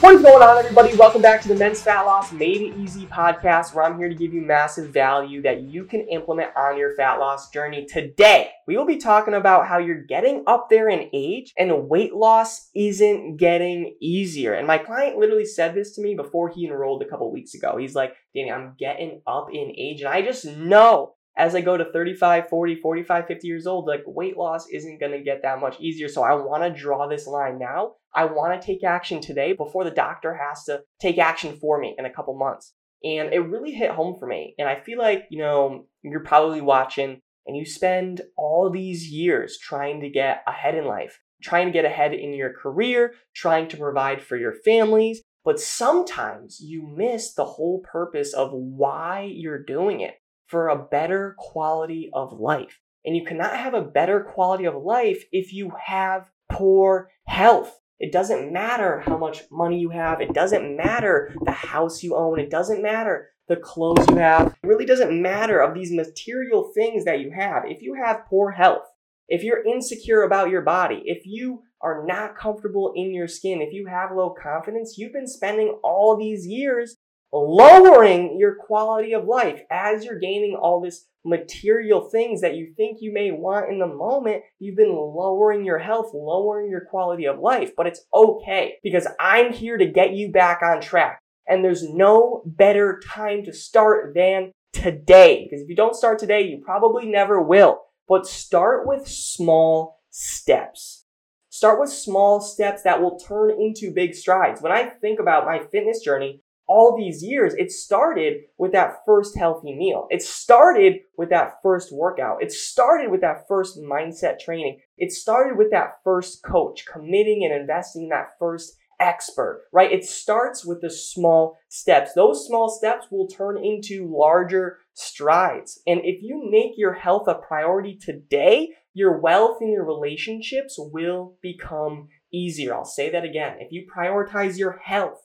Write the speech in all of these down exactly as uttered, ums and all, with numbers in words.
What is going on, everybody? Welcome back to the Men's Fat Loss Made It Easy podcast, where I'm here to give you massive value that you can implement on your fat loss journey. Today, we will be talking about how you're getting up there in age and weight loss isn't getting easier. And my client literally said this to me before he enrolled a couple weeks ago. He's like, Danny, I'm getting up in age, and I just know as I go to thirty-five, forty, forty-five, fifty years old, like, weight loss isn't gonna get that much easier. So I wanna draw this line now. I wanna take action today before the doctor has to take action for me in a couple months. And it really hit home for me. And I feel like, you know, you're probably watching and you spend all these years trying to get ahead in life, trying to get ahead in your career, trying to provide for your families. But sometimes you miss the whole purpose of why you're doing it, for a better quality of life. And you cannot have a better quality of life if you have poor health. It doesn't matter how much money you have. It doesn't matter the house you own. It doesn't matter the clothes you have. It really doesn't matter of these material things that you have. If you have poor health, if you're insecure about your body, if you are not comfortable in your skin, if you have low confidence, you've been spending all these years lowering your quality of life. As you're gaining all this material things that you think you may want in the moment, you've been lowering your health, lowering your quality of life. But it's okay, because I'm here to get you back on track. And there's no better time to start than today, because if you don't start today, you probably never will. But start with small steps. Start with small steps that will turn into big strides. When I think about my fitness journey, all these years, it started with that first healthy meal. It started with that first workout. It started with that first mindset training. It started with that first coach, committing and investing in that first expert, right? It starts with the small steps. Those small steps will turn into larger strides. And if you make your health a priority today, your wealth and your relationships will become easier. I'll say that again. If you prioritize your health,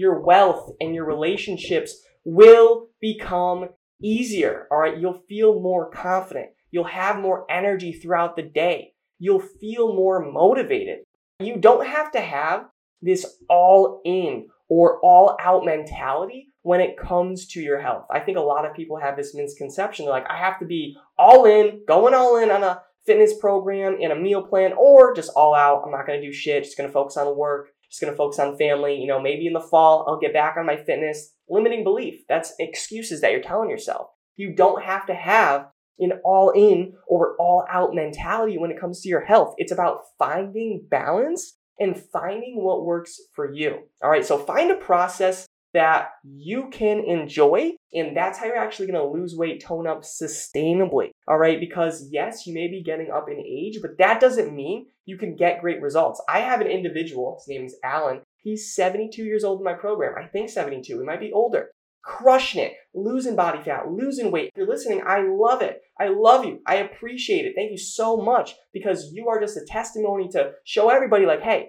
your wealth and your relationships will become easier, all right? You'll feel more confident. You'll have more energy throughout the day. You'll feel more motivated. You don't have to have this all-in or all-out mentality when it comes to your health. I think a lot of people have this misconception. They're like, I have to be all in, going all in on a fitness program and a meal plan, or just all out. I'm not going to do shit. Just going to focus on work. Just going to focus on family. You know, maybe in the fall, I'll get back on my fitness. Limiting belief. That's excuses that you're telling yourself. You don't have to have an all-in or all-out mentality when it comes to your health. It's about finding balance and finding what works for you. All right, so find a process that you can enjoy, and that's how you're actually going to lose weight, tone up sustainably, all right? Because yes, you may be getting up in age, but that doesn't mean you can get great results. I have an individual, his name is Alan. He's seventy-two years old in my program. I think seventy-two, he might be older. Crushing it, losing body fat, losing weight. If you're listening, I love it. I love you. I appreciate it. Thank you so much, because you are just a testimony to show everybody, like, hey,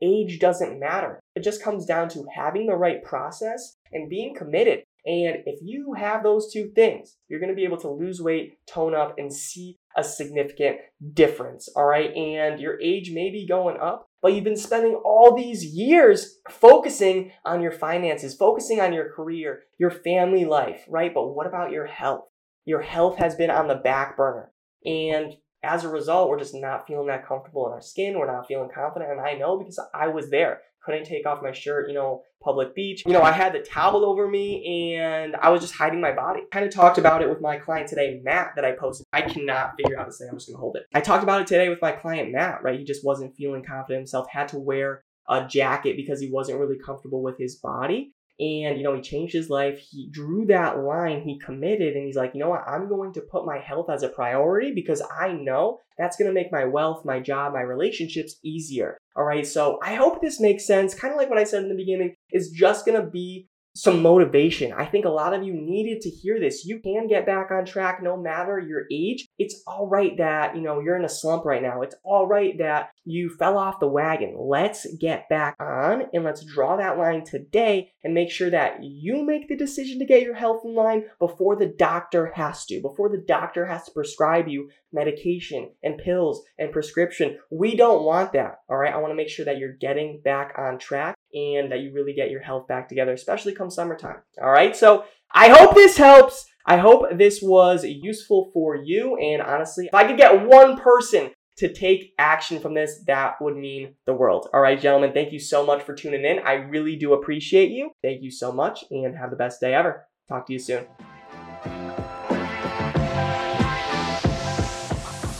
age doesn't matter. It just comes down to having the right process and being committed. And if you have those two things, you're going to be able to lose weight, tone up, and see a significant difference. All right. And your age may be going up, but you've been spending all these years focusing on your finances, focusing on your career, your family life, right? But what about your health? Your health has been on the back burner. And as a result, we're just not feeling that comfortable in our skin. We're not feeling confident. And I know, because I was there. Couldn't take off my shirt, you know, public beach. You know, I had the towel over me and I was just hiding my body. Kind of talked about it with my client today, Matt, that I posted. I cannot figure out this thing. I'm just going to hold it. I talked about it today with my client, Matt, right? He just wasn't feeling confident himself, had to wear a jacket because he wasn't really comfortable with his body. And, you know, he changed his life. He drew that line. He committed. And he's like, you know what? I'm going to put my health as a priority, because I know that's going to make my wealth, my job, my relationships easier. All right. So I hope this makes sense. Kind of like what I said in the beginning, it's just going to be some motivation. I think a lot of you needed to hear this. You can get back on track no matter your age. It's all right that, you know, you're in a slump right now. It's all right that you fell off the wagon. Let's get back on and let's draw that line today and make sure that you make the decision to get your health in line before the doctor has to, before the doctor has to prescribe you medication and pills and prescription. We don't want that. All right. I want to make sure that you're getting back on track and that you really get your health back together, especially come summertime. All right. So I hope this helps. I hope this was useful for you. And honestly, if I could get one person to take action from this, that would mean the world. All right, gentlemen, thank you so much for tuning in. I really do appreciate you. Thank you so much and have the best day ever. Talk to you soon.